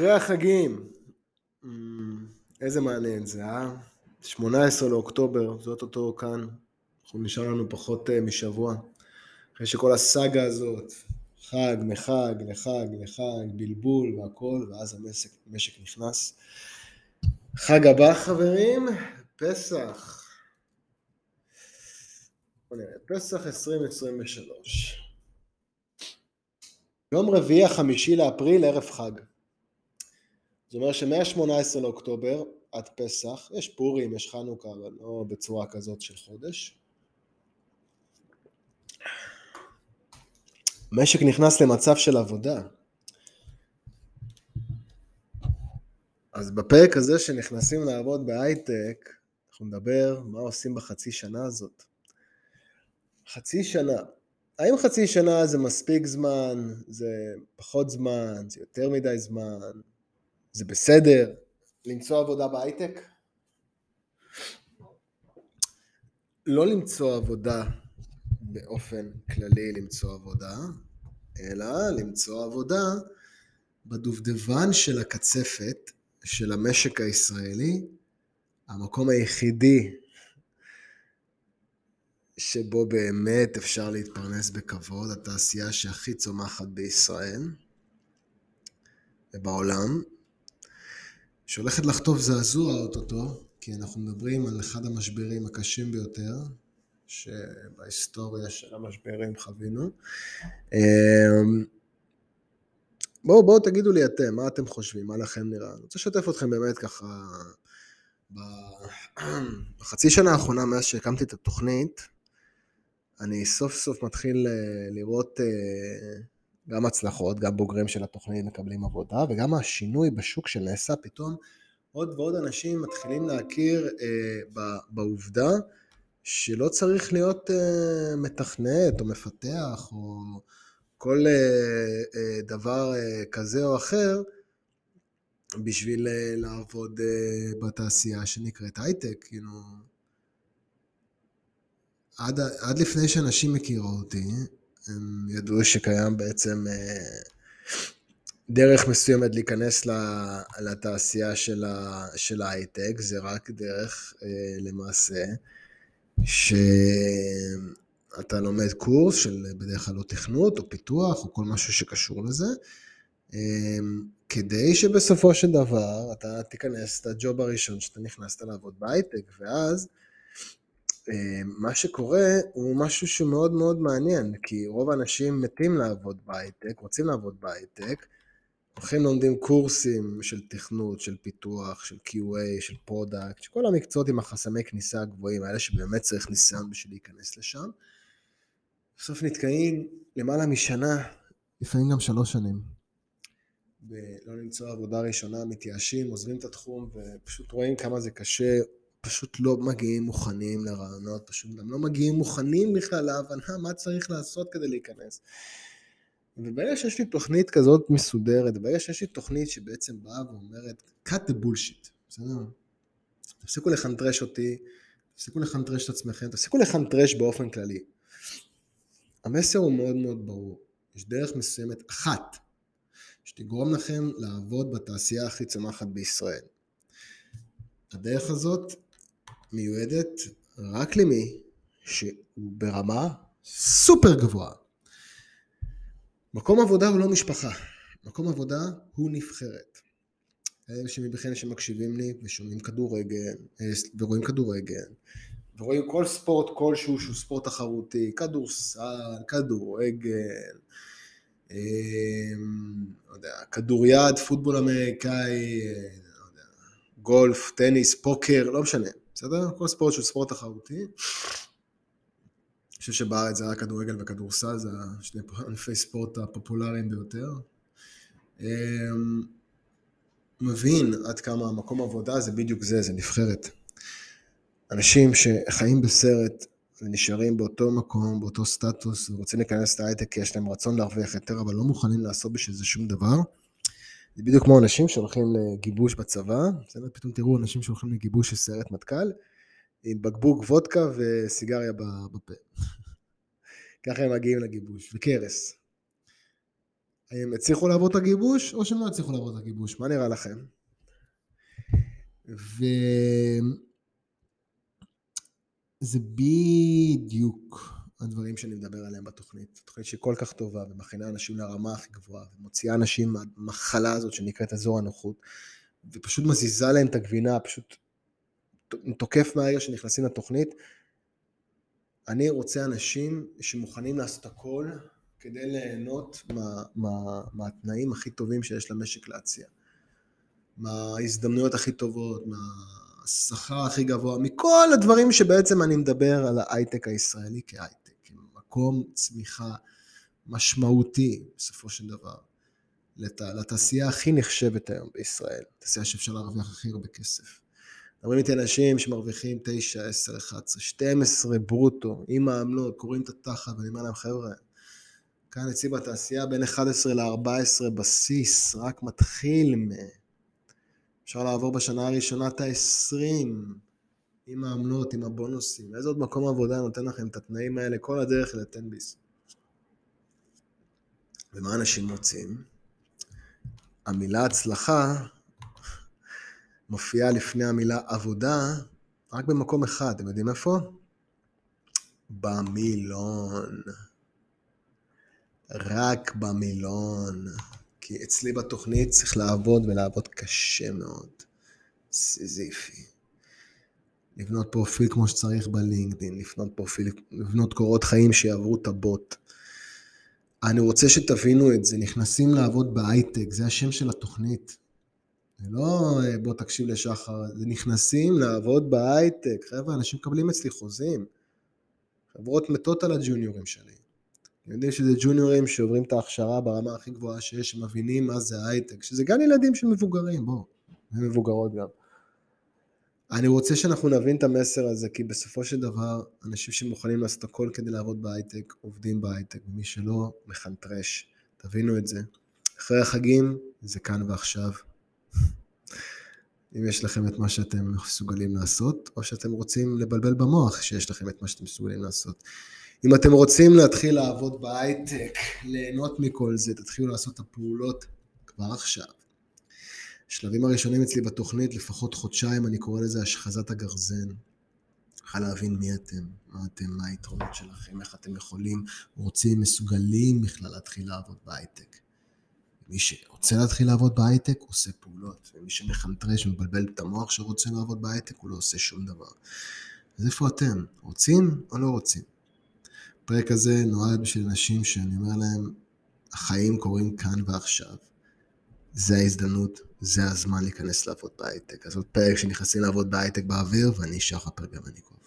אחרי החגים, איזה מעניין זה, 18 לאוקטובר, זאת אותו כאן, אנחנו נשאר לנו פחות משבוע, אחרי שכל הסאגה הזאת, חג מחג לחג לחג, בלבול והכל, ואז המשק נכנס. חג הבא חברים, פסח. בוא נראה, פסח 2023. יום רביעי 5 לאפריל, ערב חג. זאת אומרת שמ-18 לאוקטובר עד פסח, יש פורים, יש חנוכה, אבל לא בצורה כזאת של חודש. המשק נכנס למצב של עבודה. אז בפרק הזה שנכנסים לעבוד בהייטק, אנחנו נדבר מה עושים בחצי שנה הזאת. חצי שנה. האם חצי שנה זה מספיק זמן, זה פחות זמן, זה יותר מדי זמן, זה בסדר? למצוא עבודה בהייטק? לא למצוא עבודה באופן כללי למצוא עבודה, אלא למצוא עבודה בדובדבן של הקצפת של המשק הישראלי, המקום היחידי שבו באמת אפשר להתפרנס בכבוד, התעשייה שהכי צומחת בישראל ובעולם, שהולכת לחטוף זעזוע אותו, כי אנחנו מדברים על אחד המשברים הקשים ביותר, שבהיסטוריה של המשברים חווינו. בואו תגידו לי אתם, מה אתם חושבים, מה לכם נראה? אני רוצה לשתף אתכם באמת ככה, בחצי שנה האחרונה מאז שהקמתי את התוכנית, אני סוף סוף מתחיל לראות גם הצלחות, גם בוגרים של התוכנית מקבלים עבודה, וגם השינוי בשוק שנעשה פתאום, עוד ועוד אנשים מתחילים להכיר בעובדה, שלא צריך להיות מתכנת או מפתח או כל דבר כזה או אחר בשביל לעבוד בתעשייה שנקראת הייטק. עד לפני שאנשים הכירו אותי, הם ידעו שקיים בעצם דרך מסוימת להיכנס לתעשייה של ההייטק, זה רק דרך למעשה, שאתה לומד קורס של בדרך כלל לא תכנות או פיתוח או כל משהו שקשור לזה, כדי שבסופו של דבר אתה תיכנס את הג'וב הראשון שאתה נכנסת לעבוד בהייטק, ואז מה שקורה הוא משהו שמאוד מאוד מעניין, כי רוב האנשים מתים לעבוד בהייטק, רוצים לעבוד בהייטק, הולכים לומדים קורסים של תכנות, של פיתוח, של QA, של פרודקט, שכל המקצועות עם החסמי כניסה הגבוהים, האלה שבאמת צריך ניסיון בשביל להיכנס לשם. בסוף נתקעים למעלה משנה, לפעמים גם 3 שנים. ולא למצוא עבודה ראשונה, מתייאשים, עוזבים את התחום ופשוט רואים כמה זה קשה, פשוט לא מגיעים מוכנים לרעיונות, פשוט גם לא מגיעים מוכנים בכלל להבנה מה צריך לעשות כדי להיכנס. וברגע שיש לי תוכנית כזאת מסודרת, ברגע שיש לי תוכנית שבעצם באה ואומרת, cut the bullshit, בסדר? תפסיקו לחנטרש אותי, תפסיקו לחנטרש את עצמכם, תפסיקו לחנטרש באופן כללי. המסר הוא מאוד מאוד ברור, יש דרך מסוימת אחת, שתגרום לכם לעבוד בתעשייה הכי צומחת בישראל. הדרך הזאת מיועדת רק למי שהוא ברמה סופר גבוהה. מקום עבודה הוא לא משפחה, מקום עבודה הוא נבחרת. אלה שמבחן שמקשיבים לי ושומעים כדורגל, ורואים כדורגל, ורואים כל ספורט כלשהו שהוא ספורט תחרותי, כדורסל, כדורגל, לא יודע, כדוריד, פוטבול אמריקאי, לא יודע, גולף, טניס, פוקר, לא משנה, בסדר? כל ספורט שהוא ספורט תחרותי. אני חושב שבארץ זה היה כדורגל וכדורסל, זה שני ענפי ספורט הפופולריים ביותר. מבין עד כמה מקום עבודה זה בדיוק זה, זה נבחרת. אנשים שחיים בסרט ונשארים באותו מקום, באותו סטטוס, ורוצים להיכנס להייטק כי יש להם רצון להרוויח יותר, אבל לא מוכנים לעשות בשביל זה שום דבר. זה בדיוק כמו אנשים שהולכים לגיבוש בצבא, פתאום תראו אנשים שהולכים לגיבוש של סיירת מטכ"ל, עם בקבוק וודקה וסיגריה בפה. ככה הם מגיעים לגיבוש, וקרס. האם הצליחו לעבור את הגיבוש, או שהם לא הצליחו לעבור את הגיבוש? מה נראה לכם? וזה בדיוק הדברים שאני מדבר עליהם בתוכנית. התוכנית שהיא כל כך טובה, ומכינה אנשים לרמה הכי גבוהה, ומוציאה אנשים מהמחלה הזאת שנקראת אזור הנוחות, ופשוט מזיזה להם את הגבינה, פשוט תוקף מהרגע שנכנסים לתוכנית. אני רוצה אנשים שמוכנים לעשות הכל, כדי ליהנות מהתנאים הכי טובים שיש למשק להציע, מההזדמנויות הכי טובות, מהשכר הכי גבוה, מכל הדברים שבעצם אני מדבר על ההייטק הישראלי כהייטק, מקום צמיחה משמעותי בסופו של דבר, לתעשייה הכי נחשבת היום בישראל, תעשייה שאפשר להרוויח הכי הרבה כסף. אומרים איתי אנשים שמרוויחים 9, 10, 11, 12 ברוטו, עם העמלות, קוראים את התחת, ואני אומר להם חבר'ה, כאן הציב התעשייה בין 11 ל-14 בסיס, רק מתחיל אפשר לעבור בשנה הראשונה את ה-20, עם העמלות, עם הבונוסים, איזה עוד מקום העבודה נותן לכם את התנאים האלה, כל הדרך לתן ביס. ומה אנשים מוצאים? המילה הצלחה מופיעה לפני המילה עבודה, רק במקום אחד, אתם יודעים איפה? במילון. רק במילון, כי אצלי בתוכנית צריך לעבוד ולעבוד קשה מאוד, סיזיפי. לבנות פרופיל כמו שצריך בלינקדין, לבנות פרופיל, לבנות קורות חיים שיעברו את הבוט. אני רוצה שתבינו את זה, נכנסים לעבוד בהייטק, זה השם של התוכנית. לא, בוא תקשיב לשחר, זה נכנסים לעבוד בהייטק, חבר'ה, אנשים מקבלים אצלי חוזים. חברות מתות על הג'וניורים שלי. אני יודעים שזה ג'וניורים שעוברים את ההכשרה ברמה הכי גבוהה שיש, שמבינים מה זה הייטק, שזה גם ילדים שמבוגרים, בואו, הם מבוגרות גם. אני רוצה שאנחנו נבין את המסר הזה, כי בסופו של דבר, אנשים שמוכנים לעשות הכל כדי לעבוד בהייטק, עובדים בהייטק, ומי שלא מחנטרש, תבינו את זה. אחרי החגים, זה כאן ועכשיו. אם יש לכם את מה שאתם מסוגלים לעשות, או שאתם רוצים לבלבל במוח שיש לכם את מה שאתם מסוגלים לעשות. אם אתם רוצים להתחיל לעבוד בהייטק, ליהנות מכל זה, תתחילו לעשות את הפעולות כבר עכשיו. השלבים הראשונים אצלי בתוכנית, לפחות חודשיים, אני קורא לזה השחזת הגרזן. צריך להבין מי אתם, מה אתם, מה היתרונות שלכם, איך אתם יכולים, רוצים, מסוגלים בכלל להתחיל לעבוד בהייטק. מי שרוצה להתחיל לעבוד בהייטק, עושה פעולות. ומי שמחנטרש ומבלבל את המוח שרוצה לעבוד בהייטק, הוא לא עושה שום דבר. אז איפה אתם? רוצים או לא רוצים? הפרק הזה נועד בשביל אנשים שאני אומר להם, החיים קורים כאן ועכשיו. זה ההזדמנות, זה הזמן להיכנס לעבוד בהייטק. אז עוד פרק שנכנסים לעבוד בהייטק באוויר, ואני שחר פרגמניקב.